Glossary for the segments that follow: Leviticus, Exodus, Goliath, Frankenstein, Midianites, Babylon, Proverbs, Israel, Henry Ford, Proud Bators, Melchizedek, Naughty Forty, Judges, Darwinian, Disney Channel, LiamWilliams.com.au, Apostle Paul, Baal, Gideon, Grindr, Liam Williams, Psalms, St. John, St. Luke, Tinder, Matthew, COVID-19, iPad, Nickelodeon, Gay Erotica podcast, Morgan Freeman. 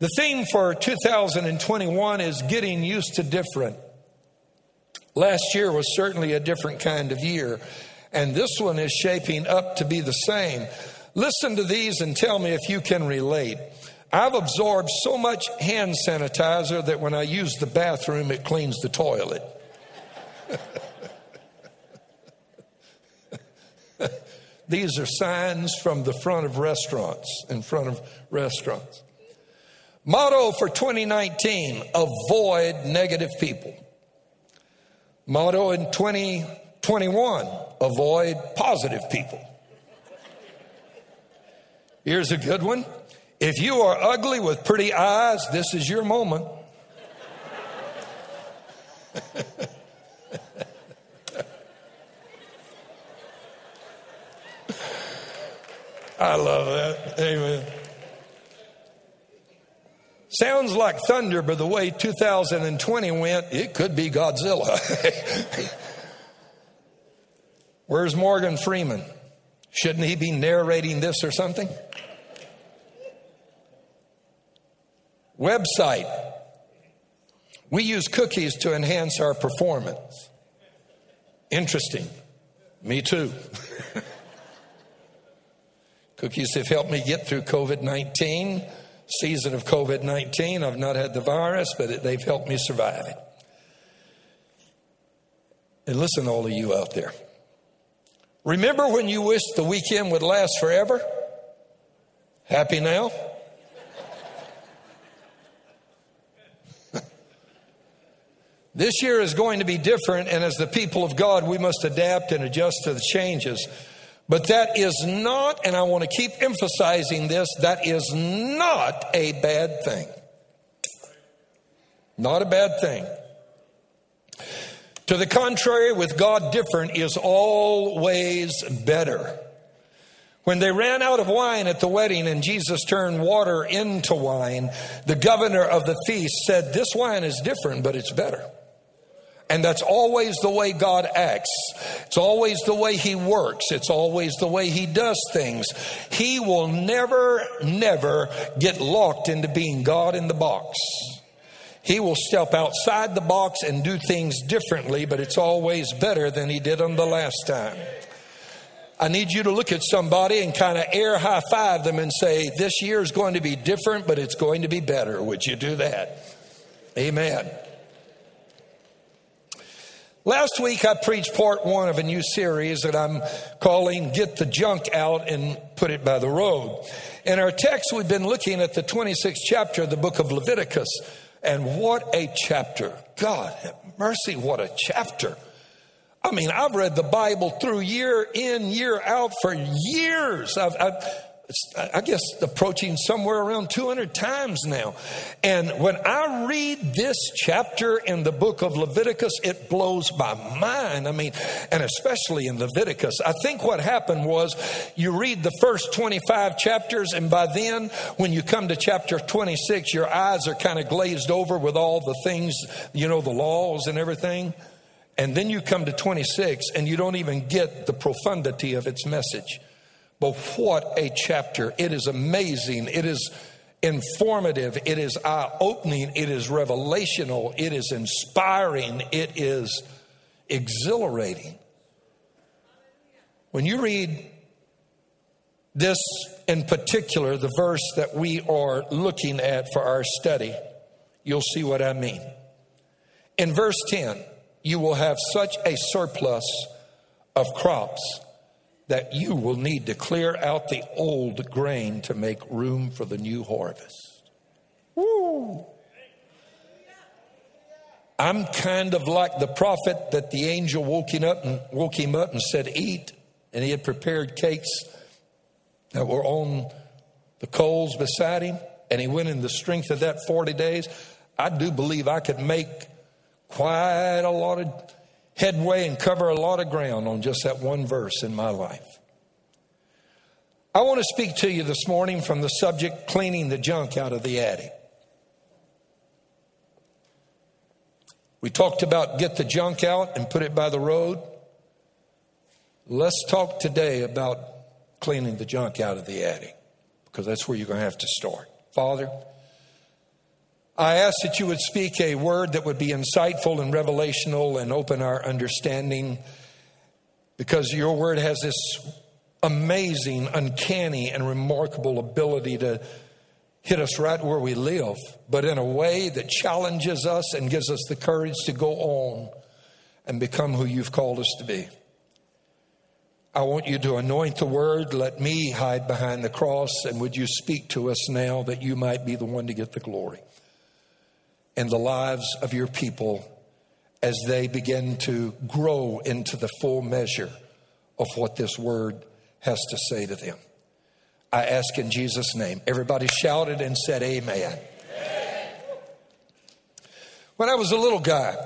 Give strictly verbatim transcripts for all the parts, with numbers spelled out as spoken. The theme for two thousand twenty-one is getting used to different. Last year was certainly a different kind of year, and this one is shaping up to be the same. Listen to these and tell me if you can relate. I've absorbed so much hand sanitizer that when I use the bathroom, it cleans the toilet. These are signs from the front of restaurants, in front of restaurants. Motto for twenty nineteen, avoid negative people. Motto in twenty twenty-one, avoid positive people. Here's a good one. If you are ugly with pretty eyes, this is your moment. I love that. Amen. Sounds like thunder, but the way two thousand twenty went, it could be Godzilla. Where's Morgan Freeman? Shouldn't he be narrating this or something? Website. We use cookies to enhance our performance. Interesting. Me too. Cookies have helped me get through COVID nineteen. Season of COVID nineteen. I've not had the virus, but they've helped me survive it. And listen, all of you out there. Remember when you wished the weekend would last forever? Happy now? This year is going to be different, and as the people of God, we must adapt and adjust to the changes. But that is not, and I want to keep emphasizing this, that is not a bad thing. Not a bad thing. To the contrary, with God, different is always better. When they ran out of wine at the wedding and Jesus turned water into wine, the governor of the feast said, "This wine is different, but it's better." And that's always the way God acts. It's always the way he works. It's always the way he does things. He will never, never get locked into being God in the box. He will step outside the box and do things differently, but it's always better than he did on the last time. I need you to look at somebody and kind of air high five them and say, "This year is going to be different, but it's going to be better." Would you do that? Amen. Last week, I preached part one of a new series that I'm calling Get the Junk Out and Put It by the Road. In our text, we've been looking at the twenty-sixth chapter of the book of Leviticus. And what a chapter. God have mercy, what a chapter. I mean, I've read the Bible through year in, year out for years. I've, I've I guess approaching somewhere around two hundred times now. And when I read this chapter in the book of Leviticus, it blows my mind. I mean, and especially in Leviticus, I think what happened was you read the first twenty-five chapters, and by then, when you come to chapter twenty-six, your eyes are kind of glazed over with all the things, you know, the laws and everything. And then you come to twenty-six, and you don't even get the profundity of its message. But what a chapter. It is amazing. It is informative. It is eye-opening. It is revelational. It is inspiring. It is exhilarating. When you read this in particular, the verse that we are looking at for our study, you'll see what I mean. In verse ten, you will have such a surplus of crops that you will need to clear out the old grain to make room for the new harvest. Woo! I'm kind of like the prophet that the angel woke him up and woke him up and said, "Eat," and he had prepared cakes that were on the coals beside him, and he went in the strength of that forty days. I do believe I could make quite a lot of headway and cover a lot of ground on just that one verse in my life. I want to speak to you this morning from the subject, cleaning the junk out of the attic. We talked about get the junk out and put it by the road. Let's talk today about cleaning the junk out of the attic, because that's where you're going to have to start. Father, I ask that you would speak a word that would be insightful and revelational and open our understanding, because your word has this amazing, uncanny, and remarkable ability to hit us right where we live, but in a way that challenges us and gives us the courage to go on and become who you've called us to be. I want you to anoint the word. Let me hide behind the cross. And would you speak to us now that you might be the one to get the glory in the lives of your people as they begin to grow into the full measure of what this word has to say to them. I ask in Jesus' name. Everybody shouted and said amen. Amen. When I was a little guy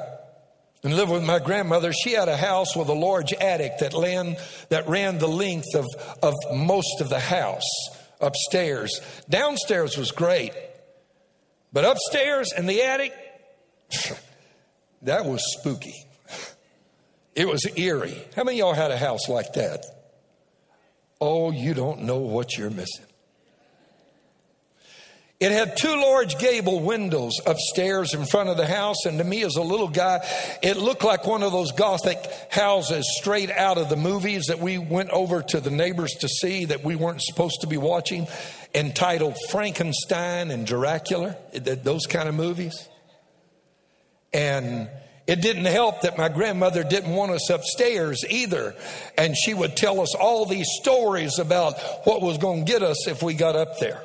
and lived with my grandmother, she had a house with a large attic that ran, that ran the length of, of most of the house upstairs. Downstairs was great, but upstairs in the attic, that was spooky. It was eerie. How many of y'all had a house like that? Oh, you don't know what you're missing. It had two large gable windows upstairs in front of the house. And to me as a little guy, it looked like one of those Gothic houses straight out of the movies that we went over to the neighbors to see that we weren't supposed to be watching, entitled Frankenstein and Dracula, those kind of movies. And it didn't help that my grandmother didn't want us upstairs either. And she would tell us all these stories about what was going to get us if we got up there.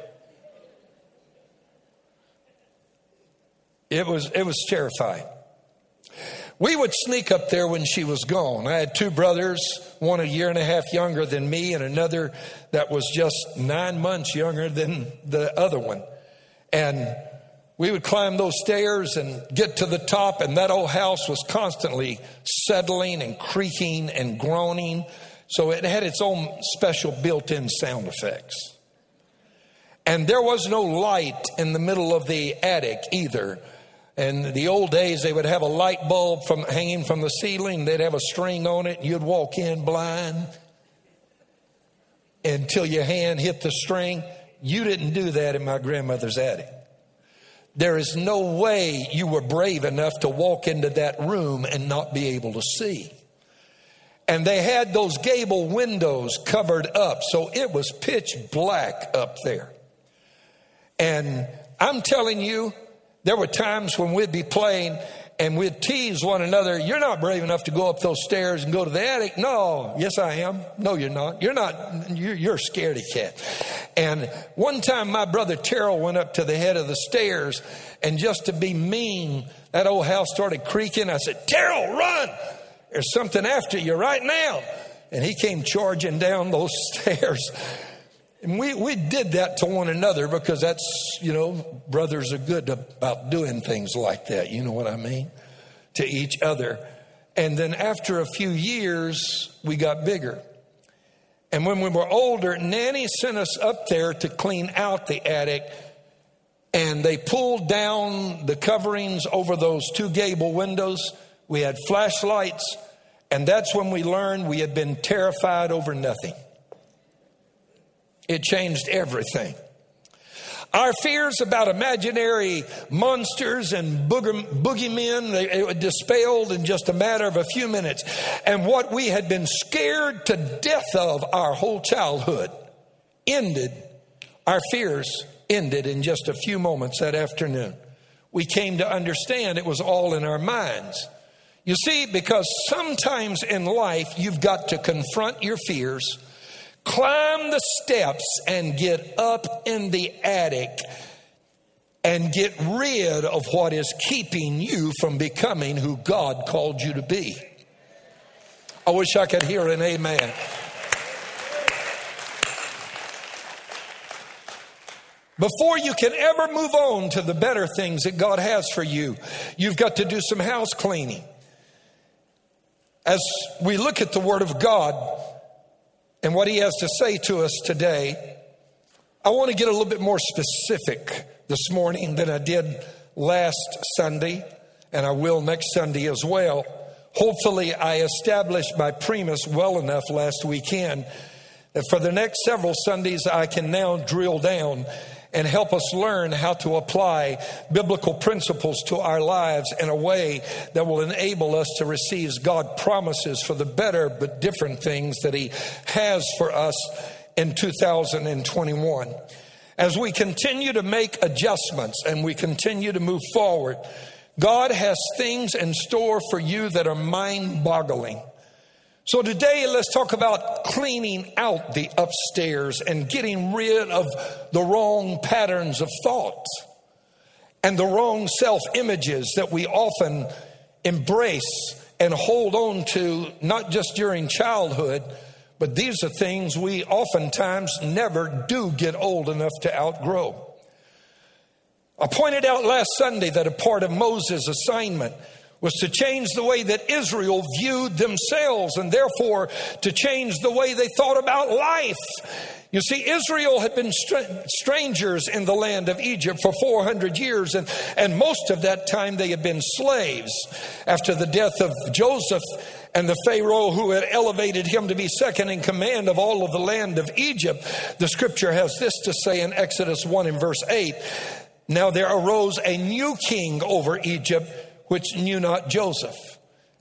It was it was terrifying. We would sneak up there when she was gone. I had two brothers, one a year and a half younger than me and another that was just nine months younger than the other one. And we would climb those stairs and get to the top, and that old house was constantly settling and creaking and groaning. So it had its own special built-in sound effects. And there was no light in the middle of the attic either. In the old days, they would have a light bulb from hanging from the ceiling. They'd have a string on it, and you'd walk in blind until your hand hit the string. You didn't do that in my grandmother's attic. There is no way you were brave enough to walk into that room and not be able to see. And they had those gable windows covered up, so it was pitch black up there. And I'm telling you, there were times when we'd be playing and we'd tease one another. You're not brave enough to go up those stairs and go to the attic. No, yes, I am. No, you're not. You're not. You're, you're a scaredy cat. And one time my brother Terrell went up to the head of the stairs, and just to be mean, that old house started creaking. I said, Terrell, run. There's something after you right now. And he came charging down those stairs. And we, we did that to one another because that's, you know, brothers are good about doing things like that. You know what I mean? To each other. And then after a few years, we got bigger. And when we were older, Nanny sent us up there to clean out the attic. And they pulled down the coverings over those two gable windows. We had flashlights. And that's when we learned we had been terrified over nothing. It changed everything. Our fears about imaginary monsters and booger, boogeymen, they were dispelled in just a matter of a few minutes. And what we had been scared to death of our whole childhood ended. Our fears ended in just a few moments that afternoon. We came to understand it was all in our minds. You see, because sometimes in life you've got to confront your fears, climb the steps and get up in the attic and get rid of what is keeping you from becoming who God called you to be. I wish I could hear an amen. Before you can ever move on to the better things that God has for you, you've got to do some house cleaning. As we look at the Word of God, and what he has to say to us today, I want to get a little bit more specific this morning than I did last Sunday, and I will next Sunday as well. Hopefully, I established my premise well enough last weekend that for the next several Sundays, I can now drill down and help us learn how to apply biblical principles to our lives in a way that will enable us to receive God's promises for the better but different things that He has for us in two thousand twenty-one. As we continue to make adjustments and we continue to move forward, God has things in store for you that are mind-boggling. So today, let's talk about cleaning out the upstairs and getting rid of the wrong patterns of thought and the wrong self-images that we often embrace and hold on to, not just during childhood, but these are things we oftentimes never do get old enough to outgrow. I pointed out last Sunday that a part of Moses' assignment was to change the way that Israel viewed themselves and therefore to change the way they thought about life. You see, Israel had been str- strangers in the land of Egypt for four hundred years, and, and most of that time they had been slaves. After the death of Joseph and the Pharaoh who had elevated him to be second in command of all of the land of Egypt, the scripture has this to say in Exodus one and verse eight, "Now there arose a new king over Egypt, which knew not Joseph."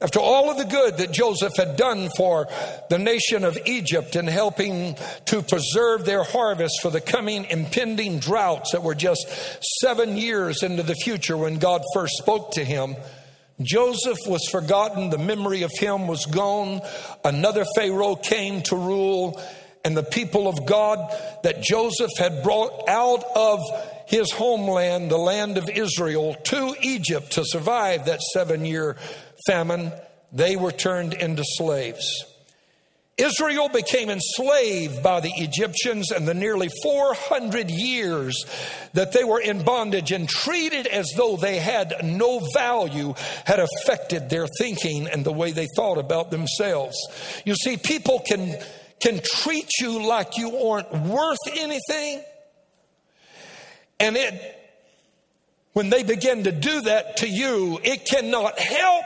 After all of the good that Joseph had done for the nation of Egypt in helping to preserve their harvest for the coming impending droughts that were just seven years into the future when God first spoke to him, Joseph was forgotten. The memory of him was gone. Another Pharaoh came to rule, and the people of God that Joseph had brought out of his homeland, the land of Israel, to Egypt to survive that seven-year famine, they were turned into slaves. Israel became enslaved by the Egyptians and the nearly four hundred years that they were in bondage and treated as though they had no value had affected their thinking and the way they thought about themselves. You see, people can, can treat you like you aren't worth anything. And it, when they begin to do that to you, it cannot help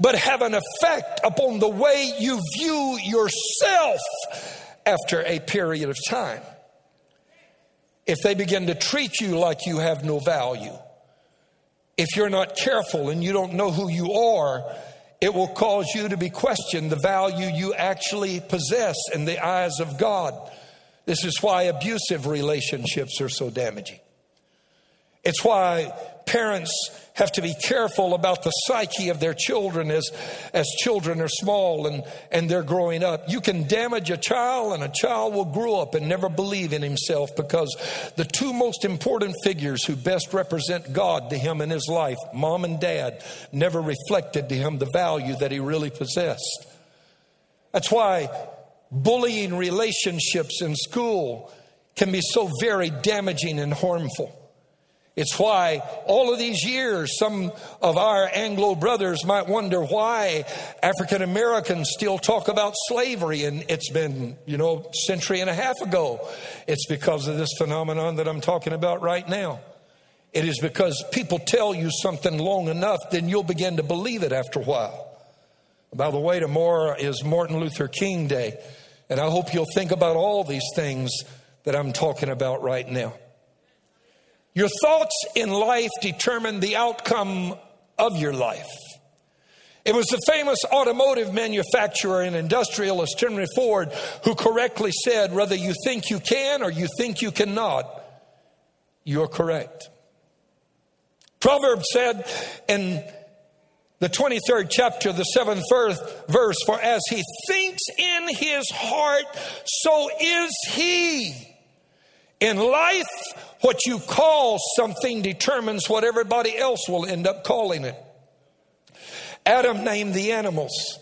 but have an effect upon the way you view yourself after a period of time. If they begin to treat you like you have no value, if you're not careful and you don't know who you are, it will cause you to be questioned the value you actually possess in the eyes of God. This is why abusive relationships are so damaging. It's why parents have to be careful about the psyche of their children as, as children are small and, and they're growing up. You can damage a child, and a child will grow up and never believe in himself, because the two most important figures who best represent God to him in his life, mom and dad, never reflected to him the value that he really possessed. That's why bullying relationships in school can be so very damaging and harmful. It's why all of these years, some of our Anglo brothers might wonder why African Americans still talk about slavery. And it's been, you know, a century and a half ago. It's because of this phenomenon that I'm talking about right now. It is because people tell you something long enough, then you'll begin to believe it after a while. By the way, tomorrow is Martin Luther King Day. And I hope you'll think about all these things that I'm talking about right now. Your thoughts in life determine the outcome of your life. It was the famous automotive manufacturer and industrialist Henry Ford who correctly said, whether you think you can or you think you cannot, you're correct. Proverbs said in the twenty-third chapter, the seventh verse, for as he thinks in his heart, so is he. In life, what you call something determines what everybody else will end up calling it. Adam named the animals,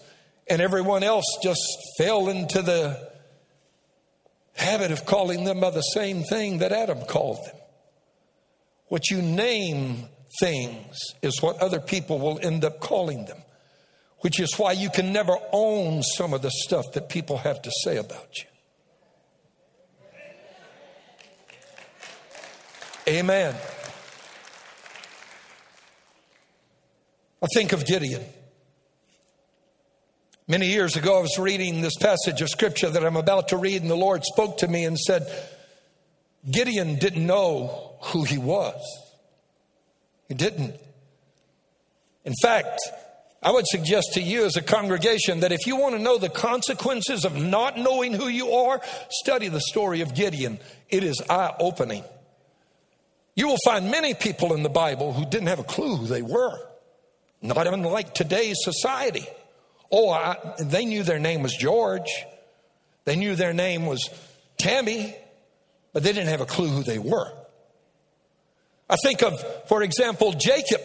and everyone else just fell into the habit of calling them by the same thing that Adam called them. What you name things is what other people will end up calling them, which is why you can never own some of the stuff that people have to say about you. Amen. I think of Gideon. Many years ago, I was reading this passage of scripture that I'm about to read, and the Lord spoke to me and said, Gideon didn't know who he was. He didn't. In fact, I would suggest to you as a congregation that if you want to know the consequences of not knowing who you are, study the story of Gideon. It is eye-opening. You will find many people in the Bible who didn't have a clue who they were. Not unlike today's society. Oh, I, they knew their name was George. They knew their name was Tammy, but they didn't have a clue who they were. I think of, for example, Jacob.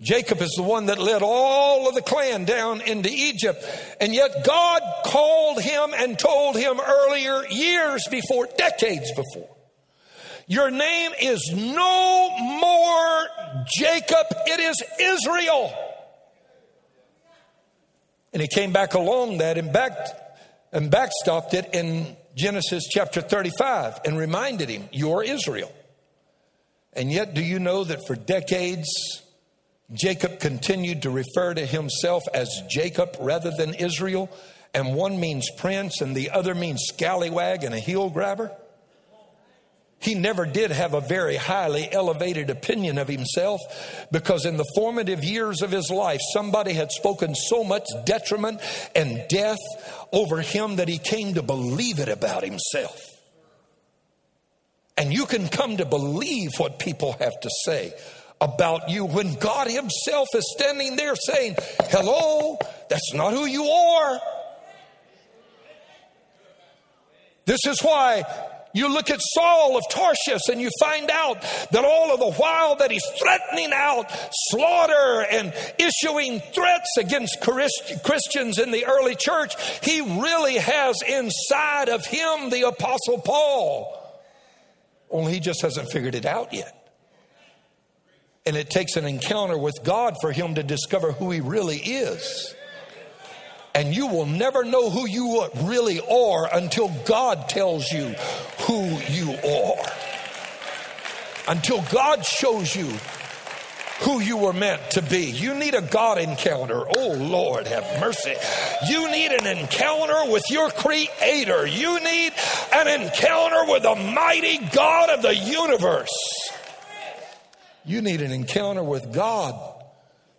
Jacob is the one that led all of the clan down into Egypt. And yet God called him and told him earlier, years before, decades before, your name is no more Jacob, it is Israel. And he came back along that and back and backstopped it in Genesis chapter thirty-five and reminded him, you're Israel. And yet, do you know that for decades, Jacob continued to refer to himself as Jacob rather than Israel? And one means prince and the other means scallywag and a heel grabber. He never did have a very highly elevated opinion of himself, because in the formative years of his life, somebody had spoken so much detriment and death over him that he came to believe it about himself. And you can come to believe what people have to say about you when God himself is standing there saying, hello, that's not who you are. This is why you look at Saul of Tarsus and you find out that all of the while that he's threatening out slaughter and issuing threats against Christians in the early church, he really has inside of him the Apostle Paul. Only he just hasn't figured it out yet. And it takes an encounter with God for him to discover who he really is. And you will never know who you really are until God tells you who you are. Until God shows you who you were meant to be. You need a God encounter. Oh, Lord, have mercy. You need an encounter with your Creator. You need an encounter with the mighty God of the universe. You need an encounter with God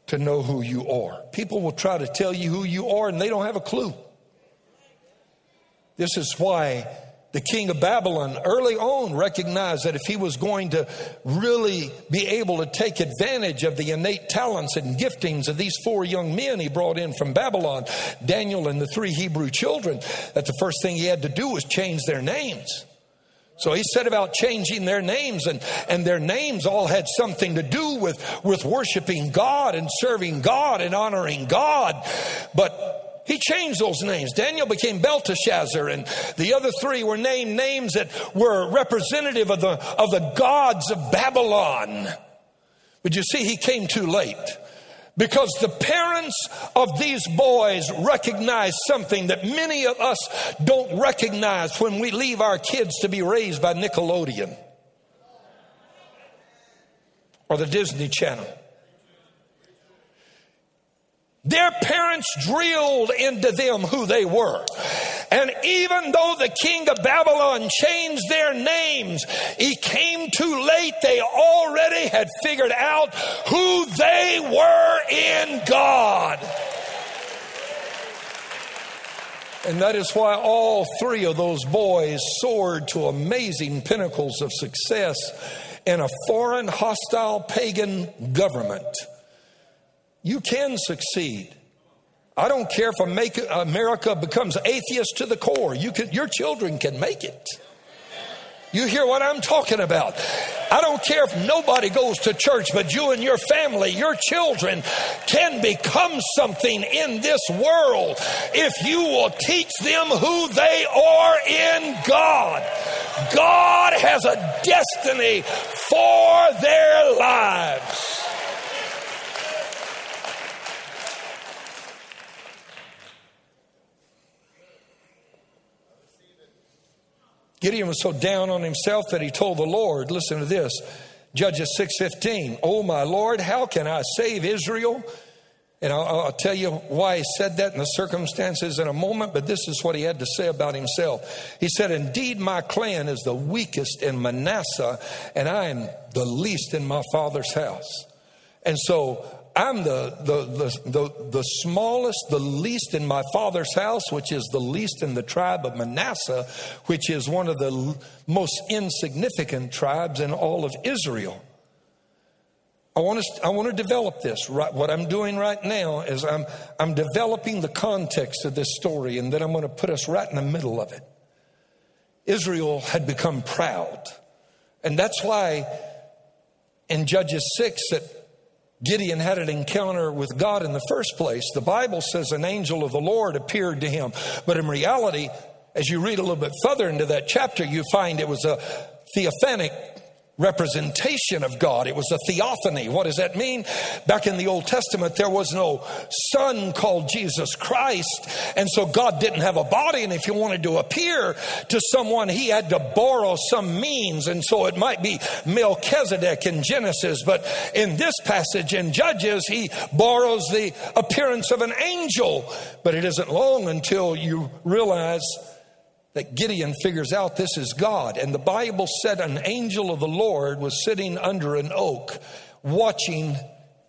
to know who you are. People will try to tell you who you are and they don't have a clue. This is why the king of Babylon early on recognized that if he was going to really be able to take advantage of the innate talents and giftings of these four young men he brought in from Babylon, Daniel and the three Hebrew children, that the first thing he had to do was change their names. So he said about changing their names, and, and their names all had something to do with, with worshiping God and serving God and honoring God. But he changed those names. Daniel became Belteshazzar, and the other three were named names that were representative of the, of the gods of Babylon. But you see, he came too late. Because the parents of these boys recognize something that many of us don't recognize when we leave our kids to be raised by Nickelodeon or the Disney Channel. Their parents drilled into them who they were. And even though the king of Babylon changed their names, he came too late. They already had figured out who they were in God. And that is why all three of those boys soared to amazing pinnacles of success in a foreign, hostile, pagan government. You can succeed. I don't care if America becomes atheist to the core. You can, your children can make it. You hear what I'm talking about? I don't care if nobody goes to church, but you and your family, your children can become something in this world if you will teach them who they are in God. God has a destiny for their lives. Gideon was so down on himself that he told the Lord, listen to this, Judges six fifteen, oh my Lord, how can I save Israel? And I'll, I'll tell you why he said that and the circumstances in a moment, but this is what he had to say about himself. He said, "Indeed, my clan is the weakest in Manasseh, and I am the least in my father's house. And so I'm the, the, the, the, the smallest, the least in my father's house, which is the least in the tribe of Manasseh, which is one of the most insignificant tribes in all of Israel." I want to I want to develop this. Right, what I'm doing right now is I'm I'm developing the context of this story, and then I'm going to put us right in the middle of it. Israel had become proud, and that's why in Judges six that Gideon had an encounter with God in the first place. The Bible says an angel of the Lord appeared to him, but in reality, as you read a little bit further into that chapter, you find it was a theophanic representation of God. It was a theophany. What does that mean? Back in the Old Testament, there was no son called Jesus Christ, and so God didn't have a body, and if you wanted to appear to someone, he had to borrow some means, and so it might be Melchizedek in Genesis, but in this passage in Judges, he borrows the appearance of an angel, but it isn't long until you realize that Gideon figures out this is God. And the Bible said an angel of the Lord was sitting under an oak watching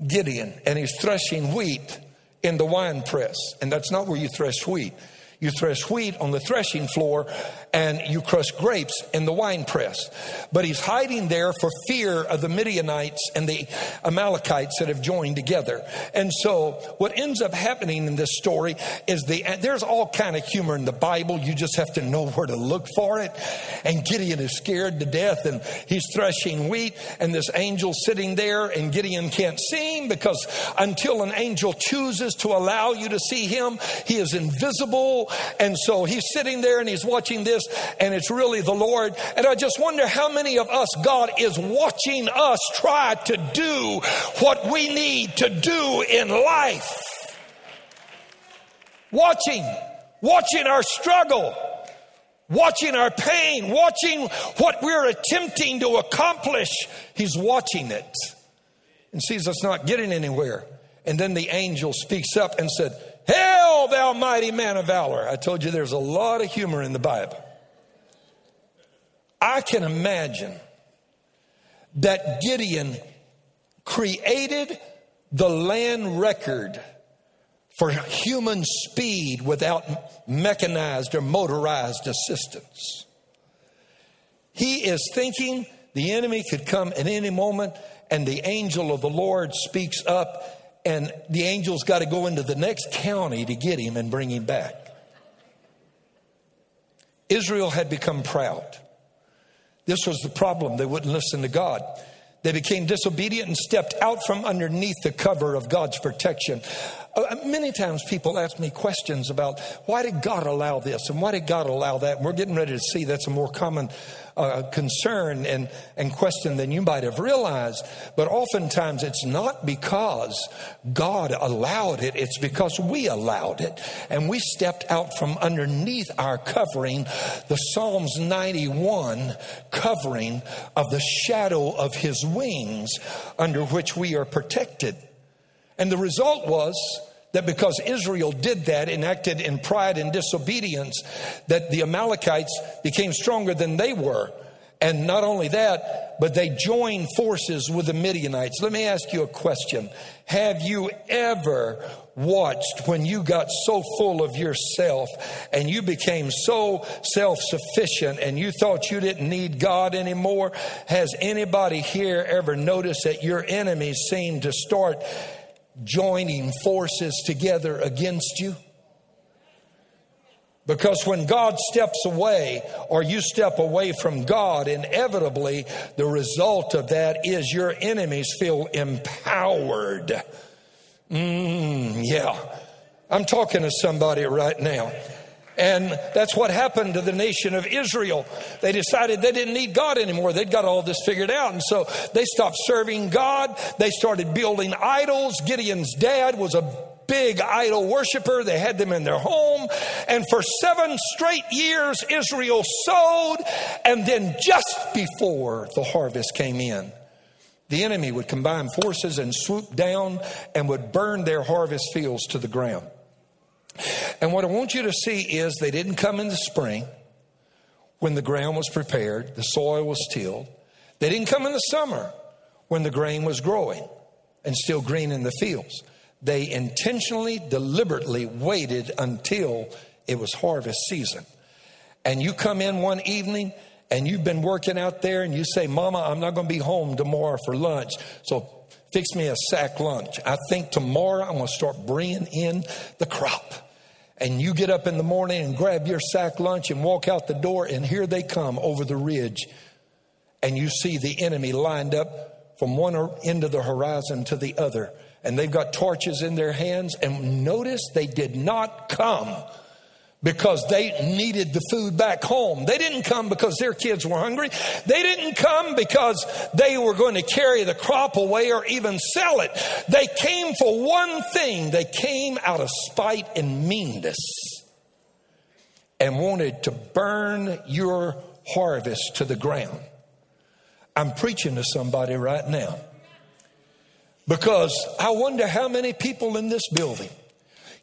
Gideon, and he's threshing wheat in the wine press. And that's not where you thresh wheat. You thresh wheat on the threshing floor, and you crush grapes in the wine press. But he's hiding there for fear of the Midianites and the Amalekites that have joined together. And so what ends up happening in this story is the there's all kind of humor in the Bible. You just have to know where to look for it. And Gideon is scared to death, and he's threshing wheat, and this angel's sitting there, and Gideon can't see him, because until an angel chooses to allow you to see him, he is invisible. And so he's sitting there and he's watching this, and it's really the Lord. And I just wonder how many of us, God is watching us try to do what we need to do in life. Watching, watching our struggle, watching our pain, watching what we're attempting to accomplish. He's watching it and sees us not getting anywhere. And then the angel speaks up and said, "Hail, thou mighty man of valor." I told you there's a lot of humor in the Bible. I can imagine that Gideon created the land record for human speed without mechanized or motorized assistance. He is thinking the enemy could come at any moment, and the angel of the Lord speaks up, and the angel's got to go into the next county to get him and bring him back. Israel had become proud. This was the problem. They wouldn't listen to God. They became disobedient and stepped out from underneath the cover of God's protection. Uh, many times people ask me questions about why did God allow this and why did God allow that? And we're getting ready to see that's a more common uh, concern and, and question than you might have realized. But oftentimes it's not because God allowed it. It's because we allowed it. And we stepped out from underneath our covering, the Psalms ninety-one covering of the shadow of his wings under which we are protected. And the result was that because Israel did that and acted in pride and disobedience, that the Amalekites became stronger than they were. And not only that, but they joined forces with the Midianites. Let me ask you a question. Have you ever watched when you got so full of yourself and you became so self-sufficient and you thought you didn't need God anymore? Has anybody here ever noticed that your enemies seem to start joining forces together against you? Because when God steps away or you step away from God, inevitably the result of that is your enemies feel empowered. Mm, yeah. I'm talking to somebody right now. And that's what happened to the nation of Israel. They decided they didn't need God anymore. They'd got all this figured out. And so they stopped serving God. They started building idols. Gideon's dad was a big idol worshiper. They had them in their home. And for seven straight years, Israel sowed. And then just before the harvest came in, The enemy would combine forces and swoop down and would burn their harvest fields to the ground. And what I want you to see is they didn't come in the spring when the ground was prepared, the soil was tilled. They didn't come in the summer when the grain was growing and still green in the fields. They intentionally, deliberately waited until it was harvest season. And you come in one evening and you've been working out there and you say, Mama, I'm not going to be home tomorrow for lunch. So fix me a sack lunch. I think tomorrow I'm going to start bringing in the crop. And you get up in the morning and grab your sack lunch and walk out the door, and here they come over the ridge. And you see the enemy lined up from one end of the horizon to the other. And they've got torches in their hands. And notice they did not come because they needed the food back home. They didn't come because their kids were hungry. They didn't come because they were going to carry the crop away or even sell it. They came for one thing. They came out of spite and meanness and wanted to burn your harvest to the ground. I'm preaching to somebody right now, because I wonder how many people in this building,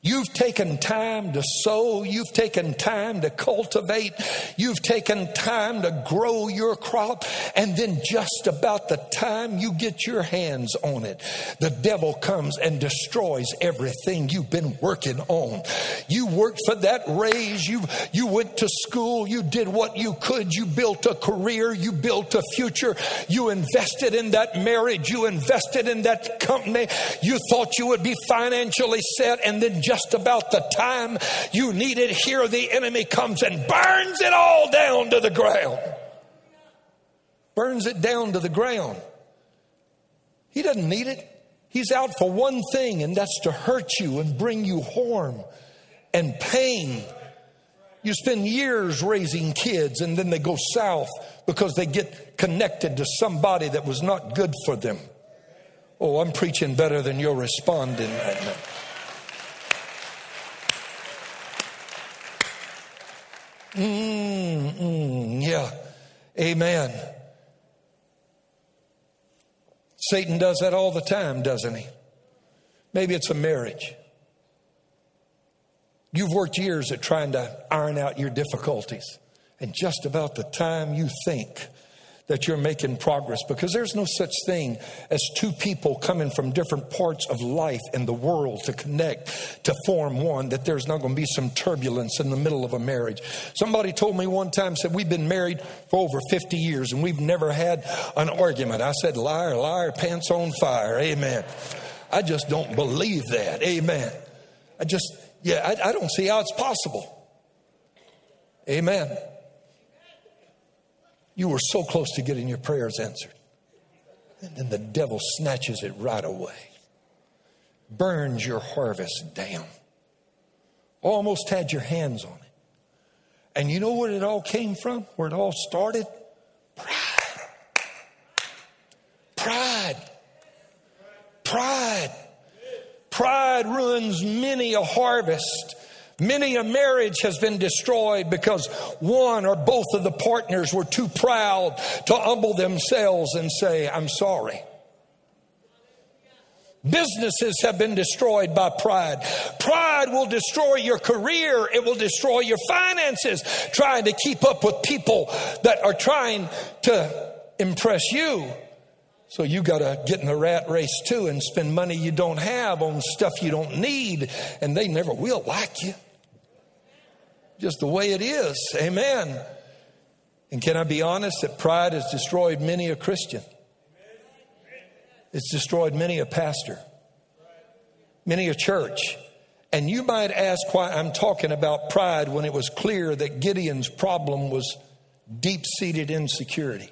you've taken time to sow, you've taken time to cultivate, you've taken time to grow your crop, and then just about the time you get your hands on it, the devil comes and destroys everything you've been working on. You worked for that raise, you you went to school, you did what you could, you built a career, you built a future, you invested in that marriage, you invested in that company, you thought you would be financially set, and then just Just about the time you need it, here the enemy comes and burns it all down to the ground. Burns it down to the ground. He doesn't need it. He's out for one thing, and that's to hurt you and bring you harm and pain. You spend years raising kids, and then they go south because they get connected to somebody that was not good for them. Oh, I'm preaching better than you're responding right now. Mm, mm, yeah. Amen. Satan does that all the time, doesn't he? Maybe it's a marriage. You've worked years at trying to iron out your difficulties. And just about the time you think that you're making progress, because there's no such thing as two people coming from different parts of life and the world to connect, to form one, that there's not going to be some turbulence in the middle of a marriage. Somebody told me one time, said, we've been married for over fifty years and we've never had an argument. I said, liar, liar, pants on fire. Amen. I just don't believe that. Amen. I just, yeah, I, I don't see how it's possible. Amen. You were so close to getting your prayers answered. And then the devil snatches it right away. Burns your harvest down. Almost had your hands on it. And you know where it all came from? Where it all started? Pride. Pride. Pride. Pride ruins many a harvest. Many a marriage has been destroyed because one or both of the partners were too proud to humble themselves and say, I'm sorry. Businesses have been destroyed by pride. Pride will destroy your career. It will destroy your finances, trying to keep up with people that are trying to impress you. So you got to get in the rat race too and spend money you don't have on stuff you don't need. And they never will like you. Just the way it is. Amen. And can I be honest that pride has destroyed many a Christian? It's destroyed many a pastor, many a church. And you might ask why I'm talking about pride when it was clear that Gideon's problem was deep-seated insecurity.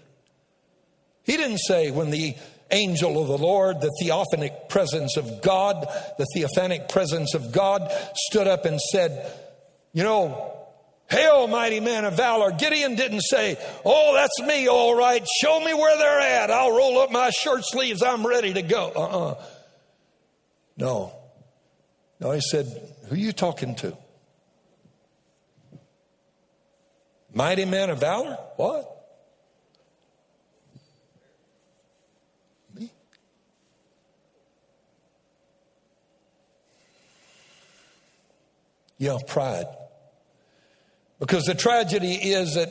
He didn't say when the angel of the Lord, the theophanic presence of God, the theophanic presence of God stood up and said, you know, hail, mighty man of valor. Gideon didn't say, oh, that's me, all right. Show me where they're at. I'll roll up my shirt sleeves. I'm ready to go. Uh-uh. No. No, he said, who are you talking to? Mighty man of valor? What? Me? You have pride. Because the tragedy is that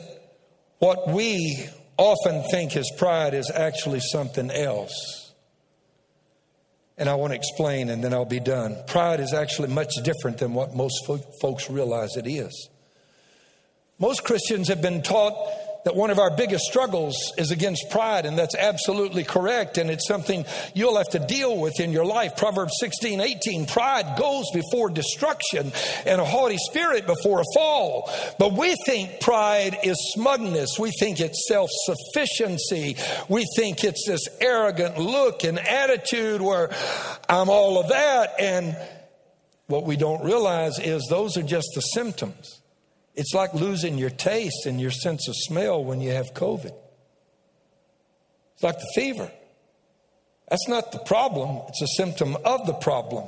what we often think is pride is actually something else. And I want to explain and then I'll be done. Pride is actually much different than what most fo- folks realize it is. Most Christians have been taught that one of our biggest struggles is against pride, and that's absolutely correct, and it's something you'll have to deal with in your life. Proverbs sixteen eighteen, pride goes before destruction and a haughty spirit before a fall. But we think pride is smugness. We think it's self-sufficiency. We think it's this arrogant look and attitude where I'm all of that, and what we don't realize is those are just the symptoms. It's like losing your taste and your sense of smell when you have COVID. It's like the fever. That's not the problem. It's a symptom of the problem.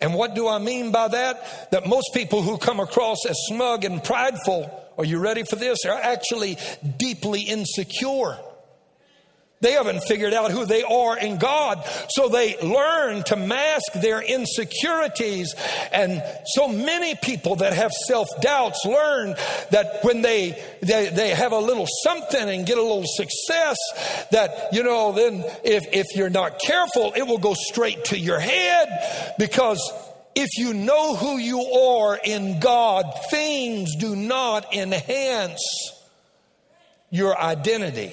And what do I mean by that? That most people who come across as smug and prideful, are you ready for this? Are actually deeply insecure. They haven't figured out who they are in God. So they learn to mask their insecurities. And so many people that have self-doubts learn that when they, they, they have a little something and get a little success, that, you know, then if, if you're not careful, it will go straight to your head. Because if you know who you are in God, things do not enhance your identity.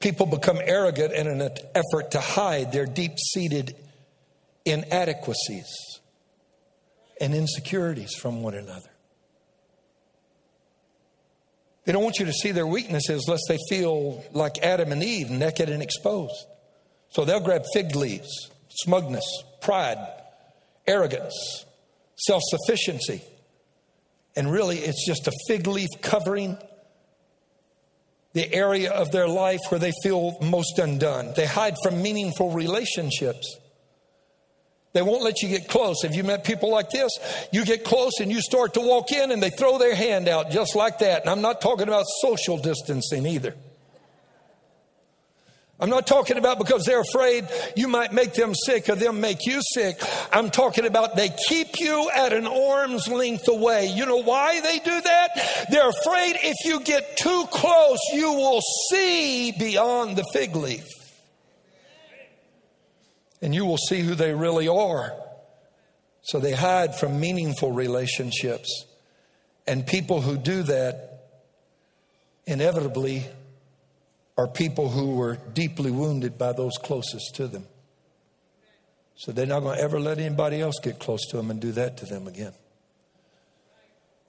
People become arrogant in an effort to hide their deep-seated inadequacies and insecurities from one another. They don't want you to see their weaknesses lest they feel like Adam and Eve, naked and exposed. So they'll grab fig leaves, smugness, pride, arrogance, self-sufficiency. And really, it's just a fig leaf covering the area of their life where they feel most undone. They hide from meaningful relationships. They won't let you get close. Have you met people like this? You get close and you start to walk in and they throw their hand out just like that. And I'm not talking about social distancing either. I'm not talking about because they're afraid you might make them sick or them make you sick. I'm talking about they keep you at an arm's length away. You know why they do that? They're afraid if you get too close, you will see beyond the fig leaf. And you will see who they really are. So they hide from meaningful relationships. And people who do that inevitably are people who were deeply wounded by those closest to them. So they're not going to ever let anybody else get close to them and do that to them again.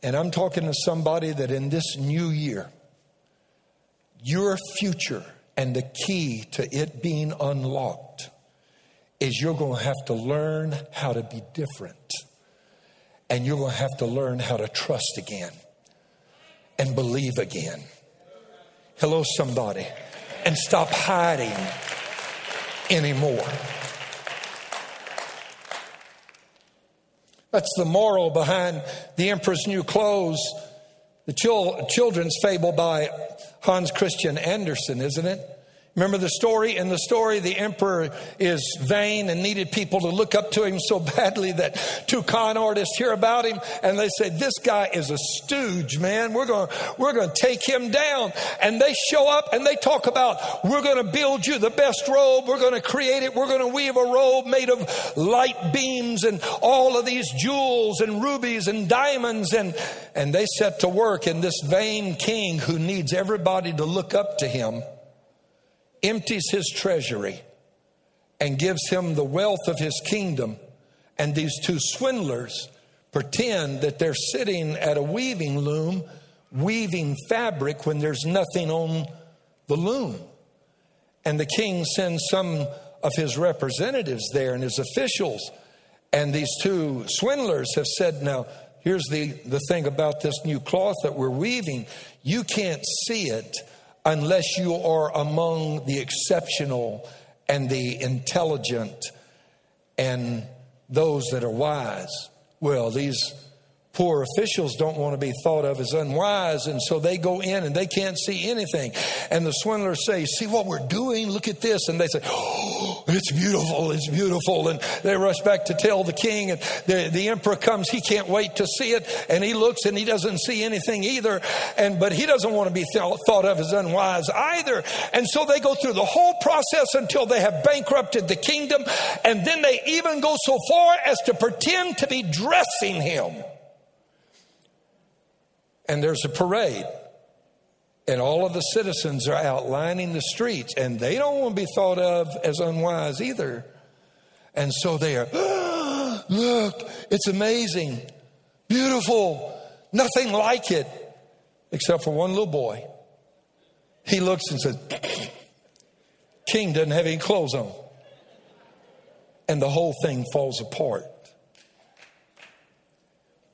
And I'm talking to somebody that in this new year, your future and the key to it being unlocked is you're going to have to learn how to be different. And you're going to have to learn how to trust again and believe again. Hello, somebody. And stop hiding anymore. That's the moral behind The Emperor's New Clothes, the chil- children's fable by Hans Christian Andersen, isn't it? Remember the story? In the story, the emperor is vain and needed people to look up to him so badly that two con artists hear about him and they say, this guy is a stooge, man. We're going we're going to take him down. And they show up and they talk about, we're going to build you the best robe. We're going to create it. We're going to weave a robe made of light beams and all of these jewels and rubies and diamonds. And, and they set to work. And this vain king who needs everybody to look up to him empties his treasury and gives him the wealth of his kingdom. And these two swindlers pretend that they're sitting at a weaving loom, weaving fabric when there's nothing on the loom. And the king sends some of his representatives there and his officials. And these two swindlers have said, now, here's the, the thing about this new cloth that we're weaving. You can't see it unless you are among the exceptional and the intelligent and those that are wise. Well, these Poor officials don't want to be thought of as unwise, and so they go in and they can't see anything. And the swindlers say, see what we're doing? Look at this. And they say, oh, it's beautiful, it's beautiful. And they rush back to tell the king, and the, the emperor comes. He can't wait to see it, and he looks and he doesn't see anything either. And But he doesn't want to be th- thought of as unwise either. And so they go through the whole process until they have bankrupted the kingdom, and then they even go so far as to pretend to be dressing him. And there's a parade, and all of the citizens are out lining the streets, and they don't want to be thought of as unwise either. And so they are, oh, look, it's amazing, beautiful, nothing like it, except for one little boy. He looks and says, King doesn't have any clothes on. And the whole thing falls apart.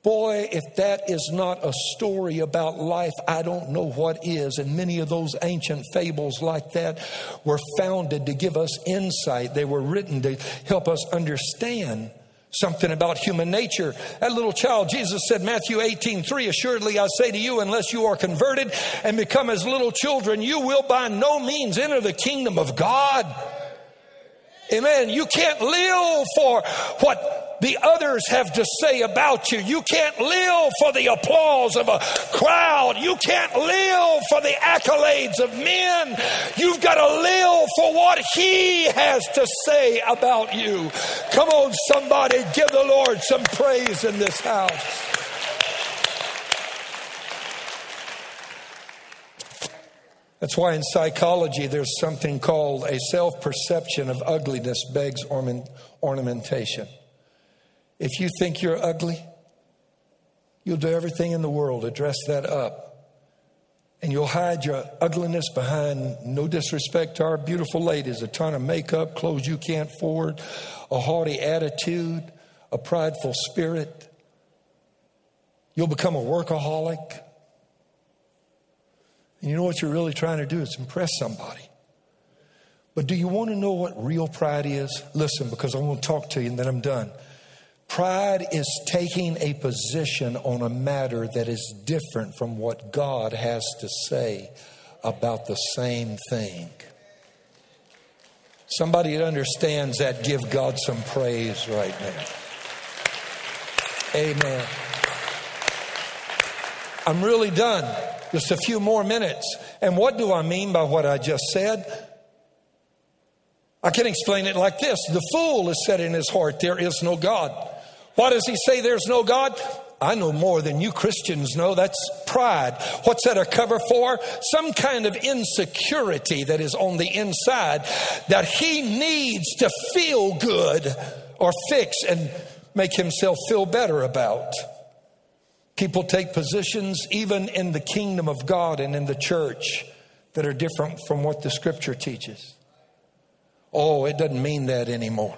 Boy, if that is not a story about life, I don't know what is. And many of those ancient fables like that were founded to give us insight. They were written to help us understand something about human nature. That little child, Jesus said, Matthew eighteen three, assuredly I say to you, unless you are converted and become as little children, you will by no means enter the kingdom of God. Amen. You can't live for what the others have to say about you. You can't live for the applause of a crowd. You can't live for the accolades of men. You've got to live for what He has to say about you. Come on, somebody, give the Lord some praise in this house. That's why in psychology there's something called a self-perception of ugliness begs ornamentation. If you think you're ugly, you'll do everything in the world to dress that up. And you'll hide your ugliness behind, no disrespect to our beautiful ladies, a ton of makeup, clothes you can't afford, a haughty attitude, a prideful spirit. You'll become a workaholic. And you know what you're really trying to do is impress somebody. But do you want to know what real pride is? Listen, because I'm going to talk to you and then I'm done. Pride is taking a position on a matter that is different from what God has to say about the same thing. Somebody that understands that, give God some praise right now. Amen. I'm really done. Just a few more minutes. And what do I mean by what I just said? I can explain it like this. The fool has said in his heart, there is no God. Why does he say there's no God? I know more than you Christians know. That's pride. What's that a cover for? Some kind of insecurity that is on the inside that he needs to feel good or fix and make himself feel better about. People take positions even in the kingdom of God and in the church that are different from what the scripture teaches. Oh, it doesn't mean that anymore.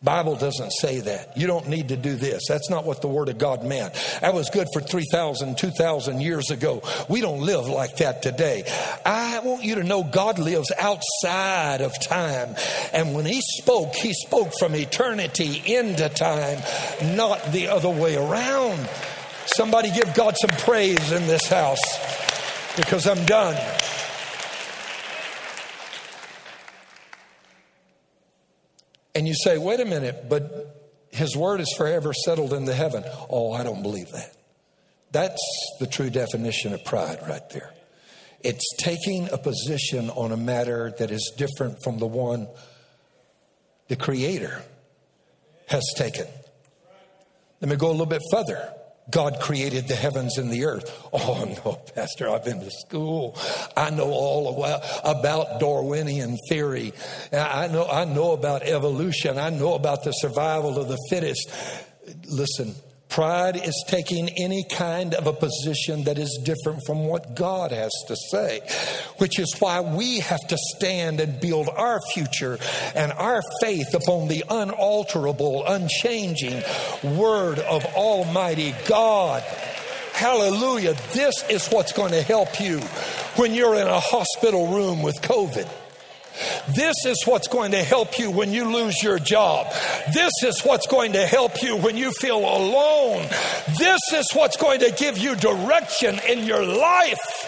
Bible doesn't say that. You don't need to do this. That's not what the Word of God meant. That was good for three thousand, two thousand years ago. We don't live like that today. I want you to know God lives outside of time. And when He spoke, He spoke from eternity into time, not the other way around. Somebody give God some praise in this house because I'm done. And you say, wait a minute, but His word is forever settled in the heaven. Oh, I don't believe that. That's the true definition of pride right there. It's taking a position on a matter that is different from the one the Creator has taken. Let me go a little bit further. God created the heavens and the earth. Oh, no, Pastor, I've been to school. I know all about Darwinian theory. I know, I know about evolution. I know about the survival of the fittest. Listen, pride is taking any kind of a position that is different from what God has to say, which is why we have to stand and build our future and our faith upon the unalterable, unchanging Word of Almighty God. Hallelujah. This is what's going to help you when you're in a hospital room with COVID. This is what's going to help you when you lose your job. This is what's going to help you when you feel alone. This is what's going to give you direction in your life.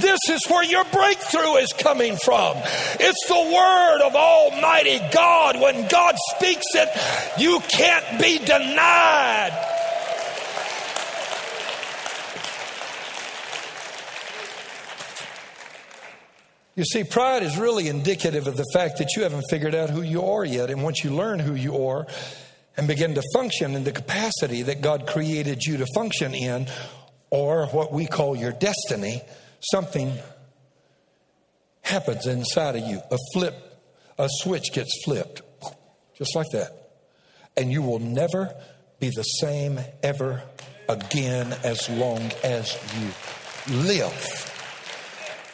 This is where your breakthrough is coming from. It's the word of Almighty God. When God speaks it, you can't be denied. You see, pride is really indicative of the fact that you haven't figured out who you are yet. And once you learn who you are and begin to function in the capacity that God created you to function in, or what we call your destiny, something happens inside of you. A flip, a switch gets flipped, just like that. And you will never be the same ever again as long as you live.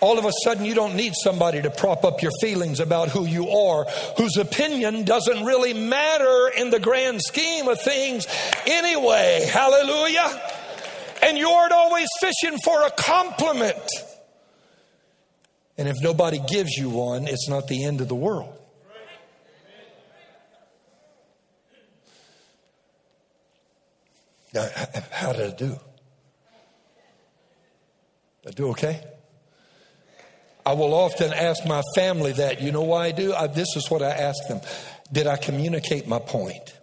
All of a sudden, you don't need somebody to prop up your feelings about who you are, whose opinion doesn't really matter in the grand scheme of things anyway. Hallelujah. And you aren't always fishing for a compliment. And if nobody gives you one, it's not the end of the world. Now, how did I do? Did I do okay? I will often ask my family that. You know why I do? I, this is what I ask them. Did I communicate my point?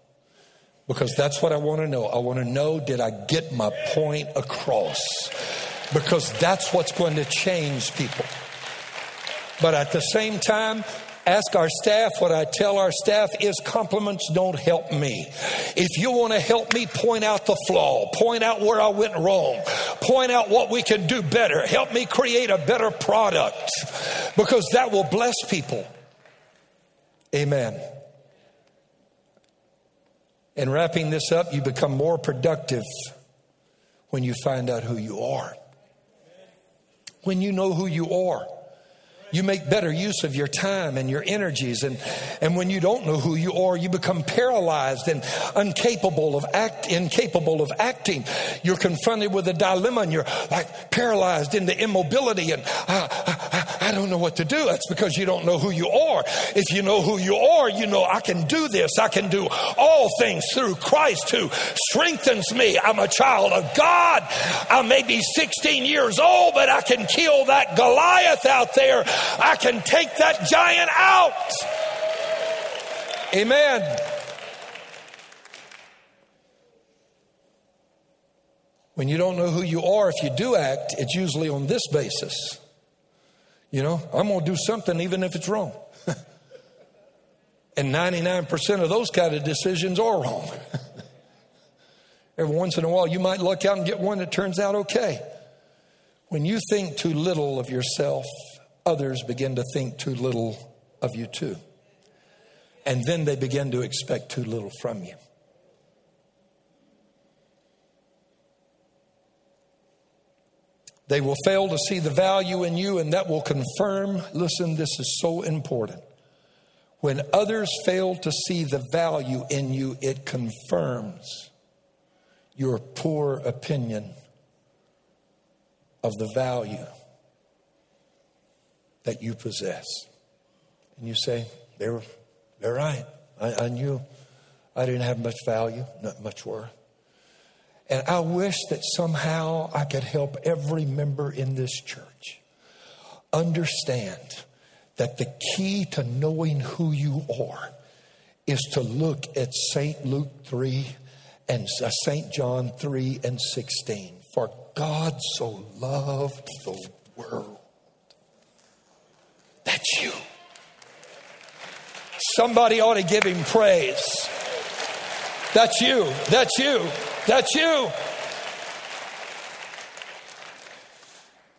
Because that's what I want to know. I want to know, did I get my point across? Because that's what's going to change people. But at the same time, ask our staff. What I tell our staff is compliments don't help me. If you want to help me, point out the flaw. Point out where I went wrong. Point out what we can do better. Help me create a better product, because that will bless people. Amen. And wrapping this up, you become more productive when you find out who you are. When you know who you are, you make better use of your time and your energies. And, and when you don't know who you are, you become paralyzed and incapable of act, incapable of acting. You're confronted with a dilemma and you're like paralyzed into immobility. And I, I, I don't know what to do. That's because you don't know who you are. If you know who you are, you know, I can do this. I can do all things through Christ who strengthens me. I'm a child of God. I may be sixteen years old, but I can kill that Goliath out there. I can take that giant out. Amen. When you don't know who you are, if you do act, it's usually on this basis. You know, I'm going to do something even if it's wrong. And ninety-nine percent of those kind of decisions are wrong. Every once in a while, you might luck out and get one that turns out okay. When you think too little of yourself, others begin to think too little of you too. And then they begin to expect too little from you. They will fail to see the value in you, and that will confirm, listen, this is so important. When others fail to see the value in you, it confirms your poor opinion of the value that you possess. And you say, they're, they're right. I, I knew I didn't have much value, not much worth. And I wish that somehow I could help every member in this church understand that the key to knowing who you are is to look at Saint Luke three and Saint John three and sixteen. For God so loved the world. That's you. Somebody ought to give him praise. That's you. That's you. That's you.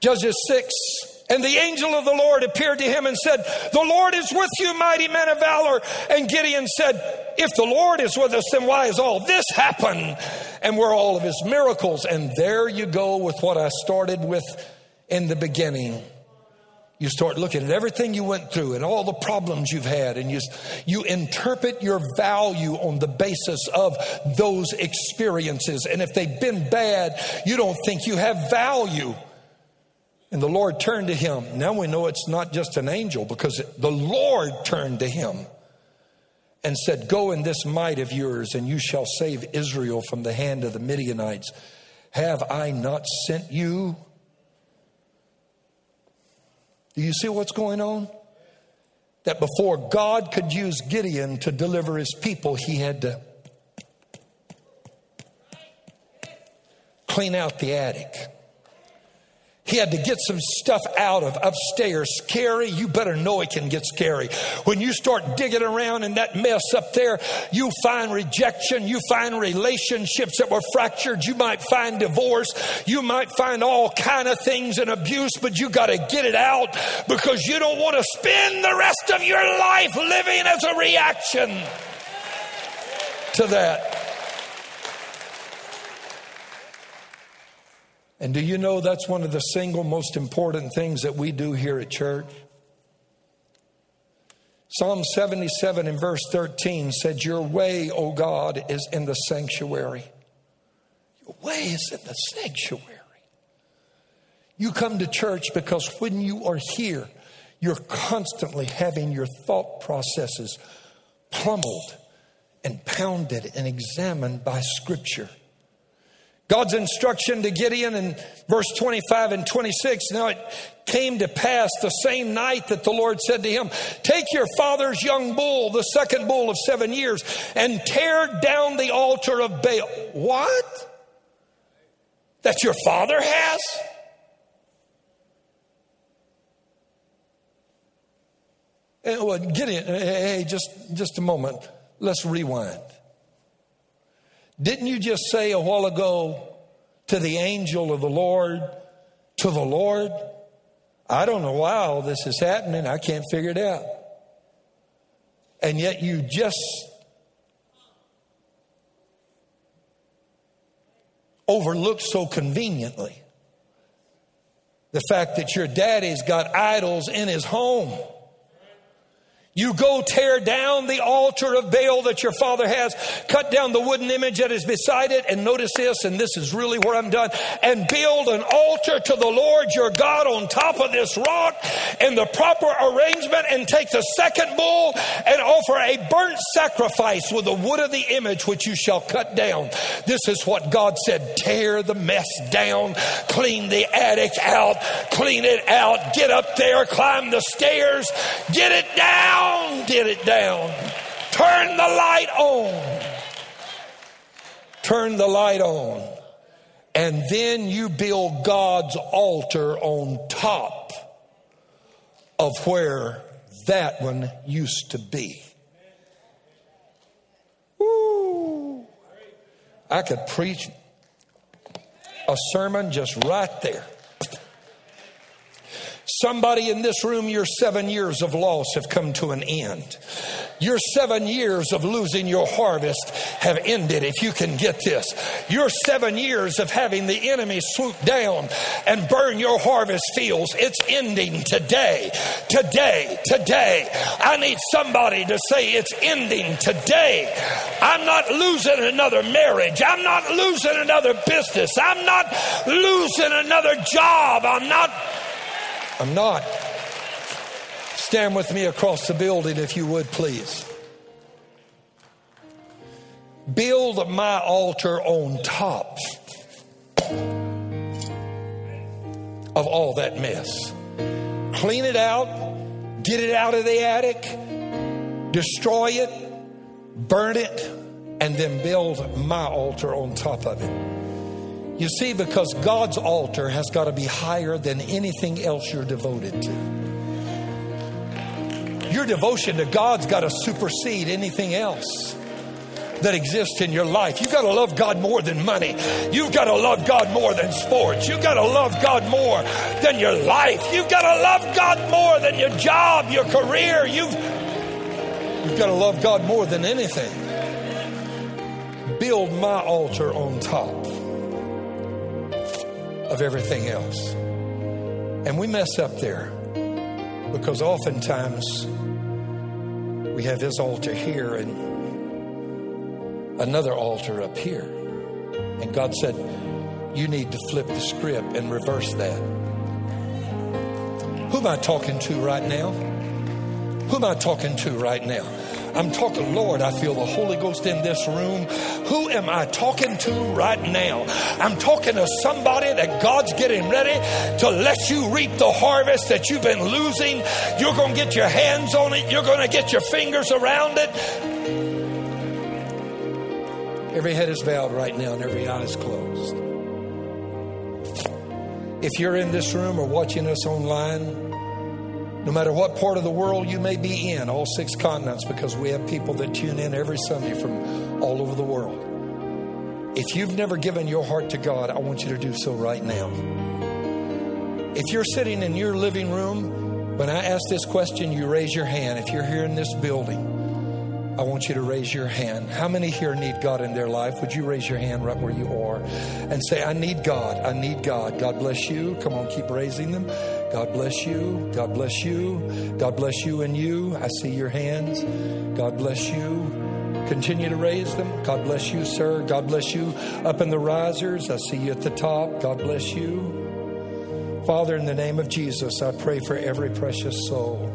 Judges six. And the angel of the Lord appeared to him and said, the Lord is with you, mighty man of valor. And Gideon said, if the Lord is with us, then why has all this happened? And where are all of his miracles? And there you go with what I started with in the beginning. You start looking at everything you went through and all the problems you've had, and you you interpret your value on the basis of those experiences. And if they've been bad, you don't think you have value. And the Lord turned to him. Now we know it's not just an angel, because the Lord turned to him and said, "Go in this might of yours, and you shall save Israel from the hand of the Midianites. Have I not sent you?" Do you see what's going on? That before God could use Gideon to deliver his people, he had to clean out the attic. He had to get some stuff out of upstairs. Scary, you better know it can get scary. When you start digging around in that mess up there, you find rejection. You find relationships that were fractured. You might find divorce. You might find all kind of things and abuse, but you got to get it out, because you don't want to spend the rest of your life living as a reaction to that. And do you know that's one of the single most important things that we do here at church? Psalm seventy-seven and verse thirteen said, "Your way, O God, is in the sanctuary." Your way is in the sanctuary. You come to church because when you are here, you're constantly having your thought processes plummeled and pounded and examined by Scripture. God's instruction to Gideon in verse twenty-five and twenty-six. Now it came to pass the same night that the Lord said to him, "Take your father's young bull, the second bull of seven years, and tear down the altar of Baal." What? That your father has? Well, Gideon, hey, just, just a moment. Let's rewind. Didn't you just say a while ago, to the angel of the Lord, to the Lord, "I don't know why all this is happening. I can't figure it out." And yet you just overlooked so conveniently the fact that your daddy's got idols in his home. You go tear down the altar of Baal that your father has. Cut down the wooden image that is beside it. And notice this, and this is really where I'm done. "And build an altar to the Lord your God on top of this rock in the proper arrangement. And take the second bull and offer a burnt sacrifice with the wood of the image which you shall cut down." This is what God said. Tear the mess down. Clean the attic out. Clean it out. Get up there. Climb the stairs. Get it down. Get it down. Turn the light on. Turn the light on. And then you build God's altar on top of where that one used to be. Woo. I could preach a sermon just right there. Somebody in this room, your seven years of loss have come to an end. Your seven years of losing your harvest have ended, if you can get this. Your seven years of having the enemy swoop down and burn your harvest fields, it's ending today. Today, today. I need somebody to say it's ending today. I'm not losing another marriage. I'm not losing another business. I'm not losing another job. I'm not... I'm not. Stand with me across the building if you would, please. Build my altar on top of all that mess. Clean it out. Get it out of the attic. Destroy it. Burn it. And then build my altar on top of it. You see, because God's altar has got to be higher than anything else you're devoted to. Your devotion to God's got to supersede anything else that exists in your life. You've got to love God more than money. You've got to love God more than sports. You've got to love God more than your life. You've got to love God more than your job, your career. You've, you've got to love God more than anything. Build my altar on top of everything else. And we mess up there because oftentimes we have this altar here and another altar up here. And God said, you need to flip the script and reverse that. Who am I talking to right now? Who am I talking to right now? I'm talking, Lord, I feel the Holy Ghost in this room. Who am I talking to right now? I'm talking to somebody that God's getting ready to let you reap the harvest that you've been losing. You're going to get your hands on it. You're going to get your fingers around it. Every head is bowed right now and every eye is closed. If you're in this room or watching us online, no matter what part of the world you may be in, all six continents, because we have people that tune in every Sunday from all over the world. If you've never given your heart to God, I want you to do so right now. If you're sitting in your living room, when I ask this question, you raise your hand. If you're here in this building, I want you to raise your hand. How many here need God in their life? Would you raise your hand right where you are and say, I need God. I need God. God bless you. Come on, keep raising them. God bless you. God bless you. God bless you and you. I see your hands. God bless you. Continue to raise them. God bless you, sir. God bless you. Up in the risers, I see you at the top. God bless you. Father, in the name of Jesus, I pray for every precious soul.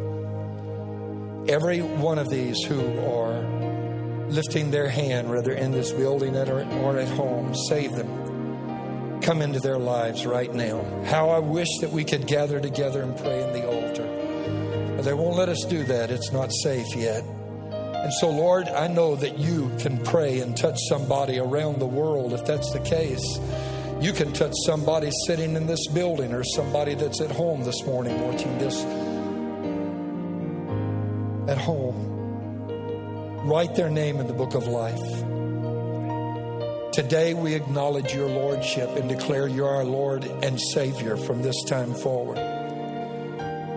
Every one of these who are lifting their hand, whether in this building or at home, save them. Come into their lives right now. How I wish that we could gather together and pray in the altar. But they won't let us do that. It's not safe yet. And so, Lord, I know that you can pray and touch somebody around the world. If that's the case, you can touch somebody sitting in this building or somebody that's at home this morning watching this at home. Write their name in the book of life. Today we acknowledge your lordship and declare you are our Lord and Savior from this time forward.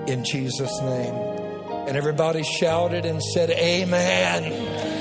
In Jesus' name. And everybody shouted and said, Amen.